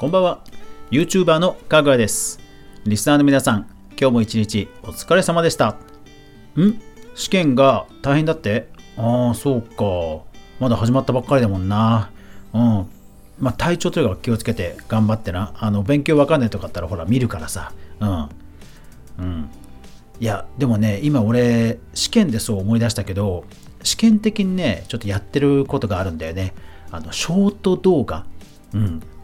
こんばんは。 YouTuber のかぐらです。リスナーの皆さん、今日も一日お疲れ様でした。試験が大変だって？ああ、そうか。まだ始まったばっかりだもんな。まあ体調というか気をつけて頑張ってな。勉強わかんないとかあったらほら見るからさ。いやでもね、今俺試験でそう思い出したけど、試験的にねちょっとやってることがあるんだよね。ショート動画、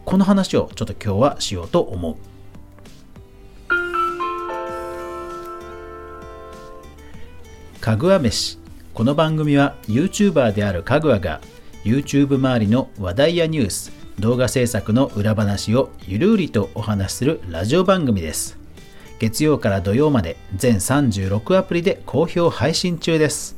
この話をちょっと今日はしようと思う。かぐわ飯。この番組は YouTuber であるかぐわが YouTube 周りの話題やニュース、動画制作の裏話をゆるうりとお話しするラジオ番組です。月曜から土曜まで全36アプリで好評配信中です。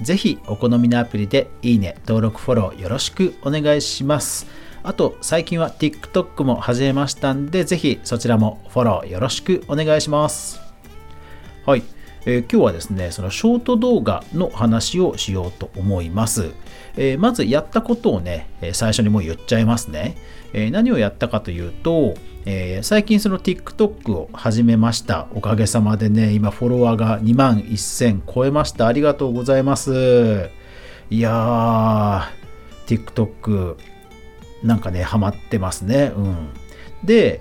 ぜひお好みのアプリでいいね、登録、フォローよろしくお願いします。あと最近は TikTok も始めましたんで、ぜひそちらもフォローよろしくお願いします。はい、今日はですね、そのショート動画の話をしようと思います。まずやったことをね、最初にもう言っちゃいますね。何をやったかというと、最近その TikTok を始めました。おかげさまでね、今フォロワーが2万1000超えました。ありがとうございます。いやー TikTok なんかねハマってますね。で、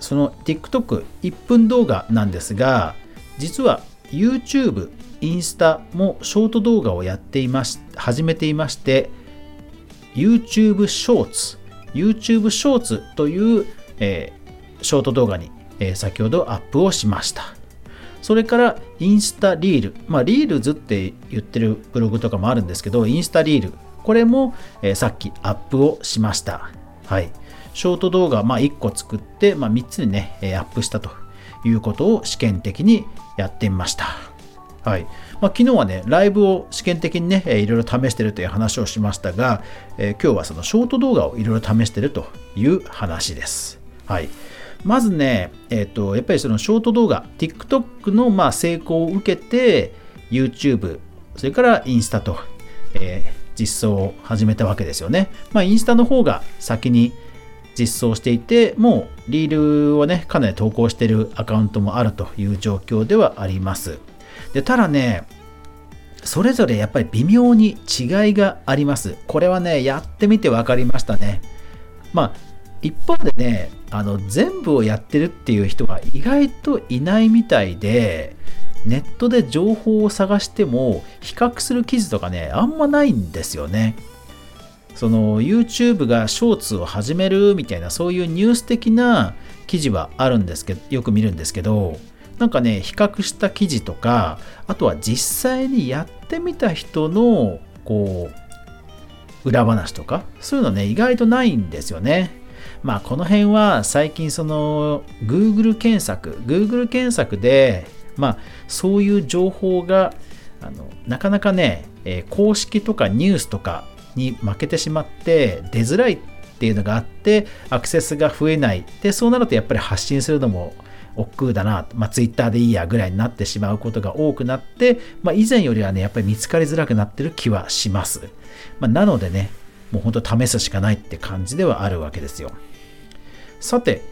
その TikTok1 分動画なんですが、実は YouTube、インスタもショート動画をやっていまし始めていまして、 YouTube Shorts という、ショート動画に、先ほどアップをしました。それからインスタリール、リールズって言ってるブログとかもあるんですけど、インスタリール、これも、さっきアップをしました。ショート動画、1個作って、3つにね、アップしたということを試験的にやってみました。昨日はねライブを試験的にねいろいろ試してるという話をしましたが、今日はそのショート動画をいろいろ試してるという話です。まずね、やっぱりそのショート動画 TikTok の成功を受けて YouTube、 それからインスタと、実装を始めたわけですよね。インスタの方が先に実装していて、もうリールをねかなり投稿しているアカウントもあるという状況ではあります。で、ただね、それぞれやっぱり微妙に違いがあります。これはねやってみて分かりましたね。一方でね、全部をやってるっていう人が意外といないみたいで、ネットで情報を探しても比較する記事とかねあんまないんですよね。その YouTube がショーツを始めるみたいな、そういうニュース的な記事はあるんですけど、よく見るんですけど、なんかね比較した記事とか、あとは実際にやってみた人のこう裏話とか、そういうのね意外とないんですよね。この辺は最近その Google 検索でそういう情報がなかなかね、公式とかニュースとかに負けてしまって出づらいっていうのがあって、アクセスが増えない。で、そうなるとやっぱり発信するのも億劫だな、Twitter でいいやぐらいになってしまうことが多くなって、以前よりはねやっぱり見つかりづらくなってる気はします。なのでね、もう本当試すしかないって感じではあるわけですよ。さて、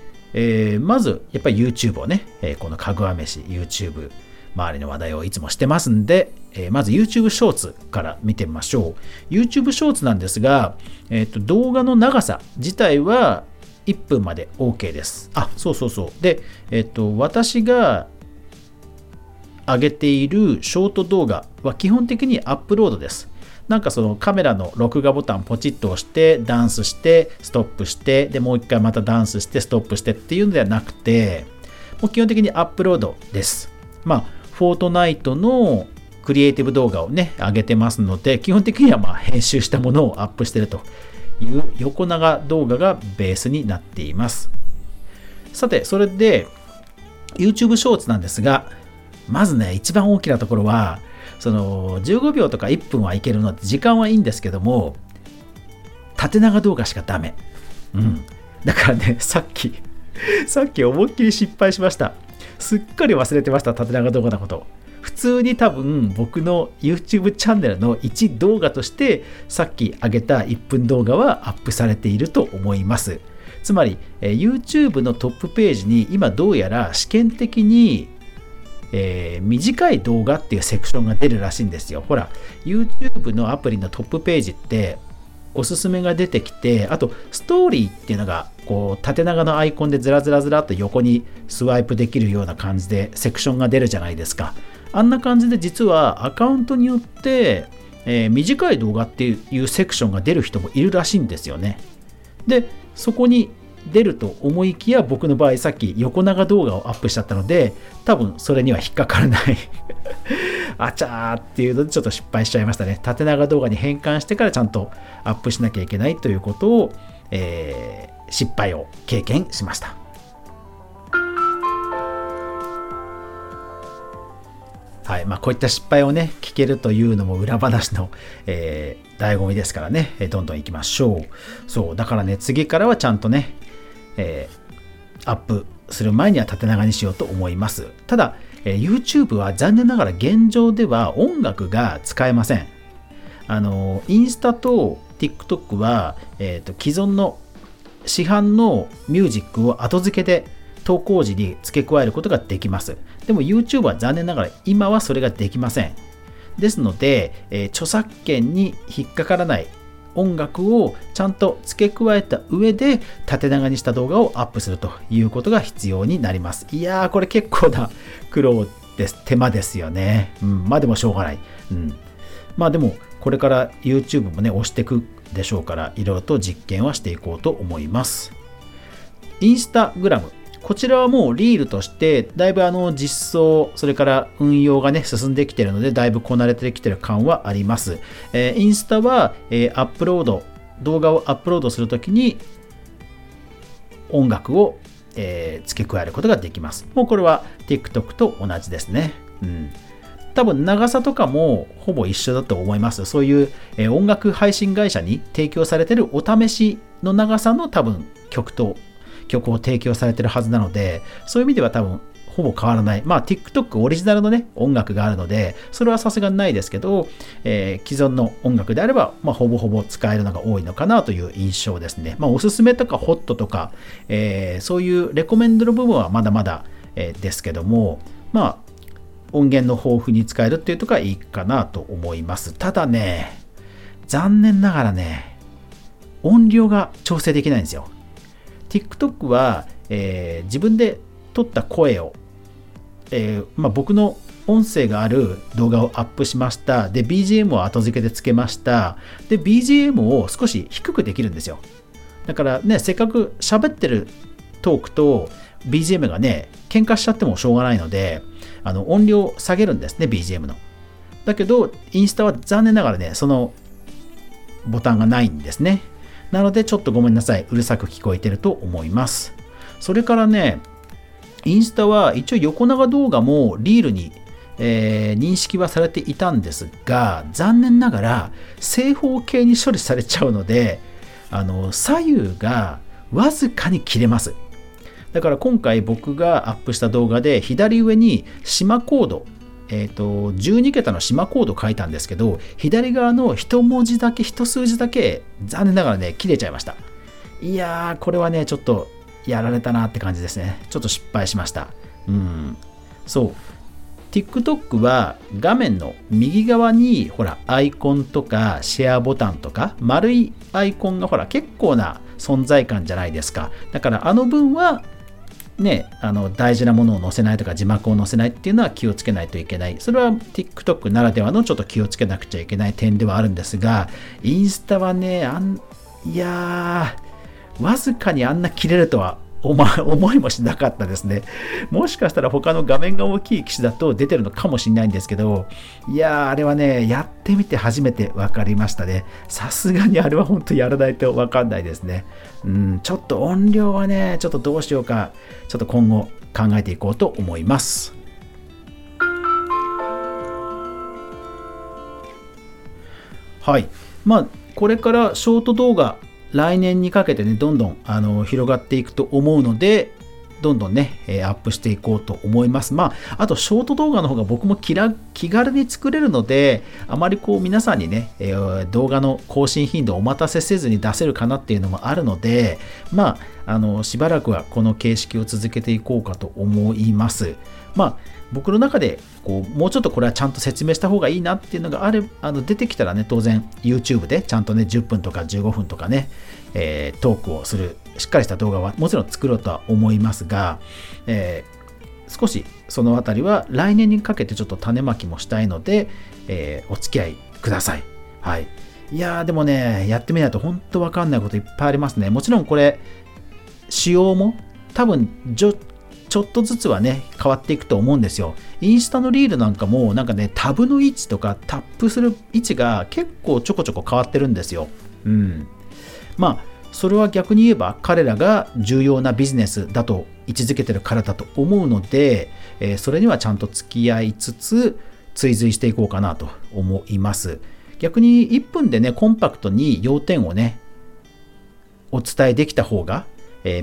まずやっぱり YouTube をね、このかぐわ飯 YouTube 周りの話題をいつもしてますんで、まず YouTube ショーツから見てみましょう。YouTube ショーツなんですが、動画の長さ自体は1分まで OK です。で、私が上げているショート動画は基本的にアップロードです。なんかそのカメラの録画ボタンポチッと押してダンスしてストップして、でもう一回またダンスしてストップしてっていうのではなくて、もう基本的にアップロードです。フォートナイトのクリエイティブ動画をね上げてますので、基本的には編集したものをアップしてるという横長動画がベースになっています。さて、それで YouTube ショーツなんですが、まずね一番大きなところは、その15秒とか1分はいけるので時間はいいんですけども、縦長動画しかダメ。だからね、さっき思いっきり失敗しました。すっかり忘れてました、縦長動画のこと。普通に多分僕の YouTube チャンネルの1動画としてさっき上げた1分動画はアップされていると思います。つまり YouTube のトップページに今どうやら試験的に短い動画っていうセクションが出るらしいんですよ。ほら YouTube のアプリのトップページっておすすめが出てきて、あとストーリーっていうのがこう縦長のアイコンでずらずらずらっと横にスワイプできるような感じでセクションが出るじゃないですか。あんな感じで実はアカウントによって、短い動画っていうセクションが出る人もいるらしいんですよね。でそこに出ると思いきや、僕の場合さっき横長動画をアップしちゃったので多分それには引っかからないあちゃーっていうのでちょっと失敗しちゃいましたね。縦長動画に変換してからちゃんとアップしなきゃいけないということを、失敗を経験しました。はい、こういった失敗をね聞けるというのも裏話の、醍醐味ですからね、どんどんいきましょう。そうだからね、次からはちゃんとね、アップする前には縦長にしようと思います。ただ、YouTube は残念ながら現状では音楽が使えません。インスタと TikTok は、既存の市販のミュージックを後付けで投稿時に付け加えることができます。でも YouTube は残念ながら今はそれができません。ですので、著作権に引っかからない音楽をちゃんと付け加えた上で縦長にした動画をアップするということが必要になります。いやー、これ結構な苦労です。手間ですよね、でもしょうがない、でもこれから YouTube もね押していくでしょうから、いろいろと実験はしていこうと思います。インスタグラム、こちらはもうリールとしてだいぶ実装、それから運用がね進んできているので、だいぶこなれてきている感はあります。インスタは、動画をアップロードするときに音楽を、付け加えることができます。もうこれは TikTok と同じですね、多分長さとかもほぼ一緒だと思います。そういう、音楽配信会社に提供されているお試しの長さの多分曲を提供されてるはずなので、そういう意味では多分ほぼ変わらない。TikTok オリジナルのね音楽があるので、それはさすがにないですけど、既存の音楽であれば、ほぼほぼ使えるのが多いのかなという印象ですね。おすすめとかホットとか、そういうレコメンドの部分はまだまだ、ですけども、音源の豊富に使えるっていうところがいいかなと思います。ただね、残念ながらね、音量が調整できないんですよ。TikTok は、自分で撮った声を、僕の音声がある動画をアップしました。で BGM を後付けでつけました。で BGM を少し低くできるんですよ。だからね、せっかく喋ってるトークと BGM がね喧嘩しちゃってもしょうがないので、音量を下げるんですね、 BGM の。だけどインスタは残念ながらねそのボタンがないんですね。なのでちょっとごめんなさい、うるさく聞こえてると思います。それからね、インスタは一応横長動画もリールに、認識はされていたんですが、残念ながら正方形に処理されちゃうので、左右がわずかに切れます。だから今回僕がアップした動画で左上に島コード、12桁の島コード書いたんですけど、左側の一数字だけ残念ながらね切れちゃいました。いやー、これはねちょっとやられたなって感じですね。ちょっと失敗しました。そう、 TikTok は画面の右側にほらアイコンとかシェアボタンとか丸いアイコンがほら結構な存在感じゃないですか。だから分はね、大事なものを載せないとか字幕を載せないっていうのは気をつけないといけない。それは TikTok ならではのちょっと気をつけなくちゃいけない点ではあるんですが、インスタはねわずかにあんな切れるとは思いもしなかったですね。もしかしたら他の画面が大きい機種だと出てるのかもしれないんですけど、あれはねやってみて初めて分かりましたね。さすがにあれは本当やらないと分かんないですね。ちょっと音量はねちょっとどうしようか、ちょっと今後考えていこうと思います。はい、これからショート動画来年にかけてねどんどん広がっていくと思うので、どんどんね、アップしていこうと思います。まあ、あとショート動画の方が僕も気軽に作れるので、あまりこう皆さんにね、動画の更新頻度をお待たせせずに出せるかなっていうのもあるので、まあ、しばらくはこの形式を続けていこうかと思います。まあ、僕の中でこうもうちょっとこれはちゃんと説明した方がいいなっていうのが出てきたらね、当然 YouTube でちゃんとね10分とか15分とかね、トークをするしっかりした動画はもちろん作ろうとは思いますが、少しそのあたりは来年にかけてちょっと種まきもしたいので、お付き合いください。はい。いやーでもね、やってみないと本当わかんないこといっぱいありますね。もちろんこれ仕様も多分ちょっとずつはね変わっていくと思うんですよ。インスタのリールなんかもなんかね、タブの位置とかタップする位置が結構ちょこちょこ変わってるんですよ。うん。まあそれは逆に言えば彼らが重要なビジネスだと位置づけてるからだと思うので、それにはちゃんと付き合いつつ追随していこうかなと思います。逆に1分でねコンパクトに要点をねお伝えできた方が、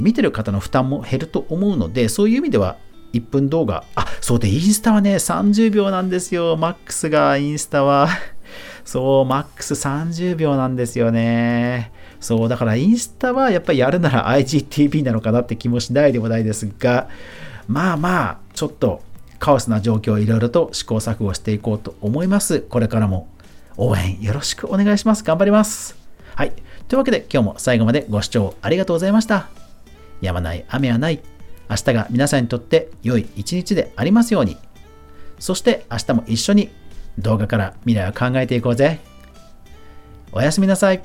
見てる方の負担も減ると思うので、そういう意味では1分動画、あ、そうでインスタはね30秒なんですよ。マックスがインスタはそうマックス30秒なんですよね。そうだからインスタはやっぱりやるなら IGTV なのかなって気もしないでもないですが、まあまあちょっとカオスな状況をいろいろと試行錯誤していこうと思います。これからも応援よろしくお願いします。頑張ります。はい、というわけで今日も最後までご視聴ありがとうございました。やまない雨はない。明日が皆さんにとって良い一日でありますように。そして明日も一緒に動画から未来を考えていこうぜ。おやすみなさい。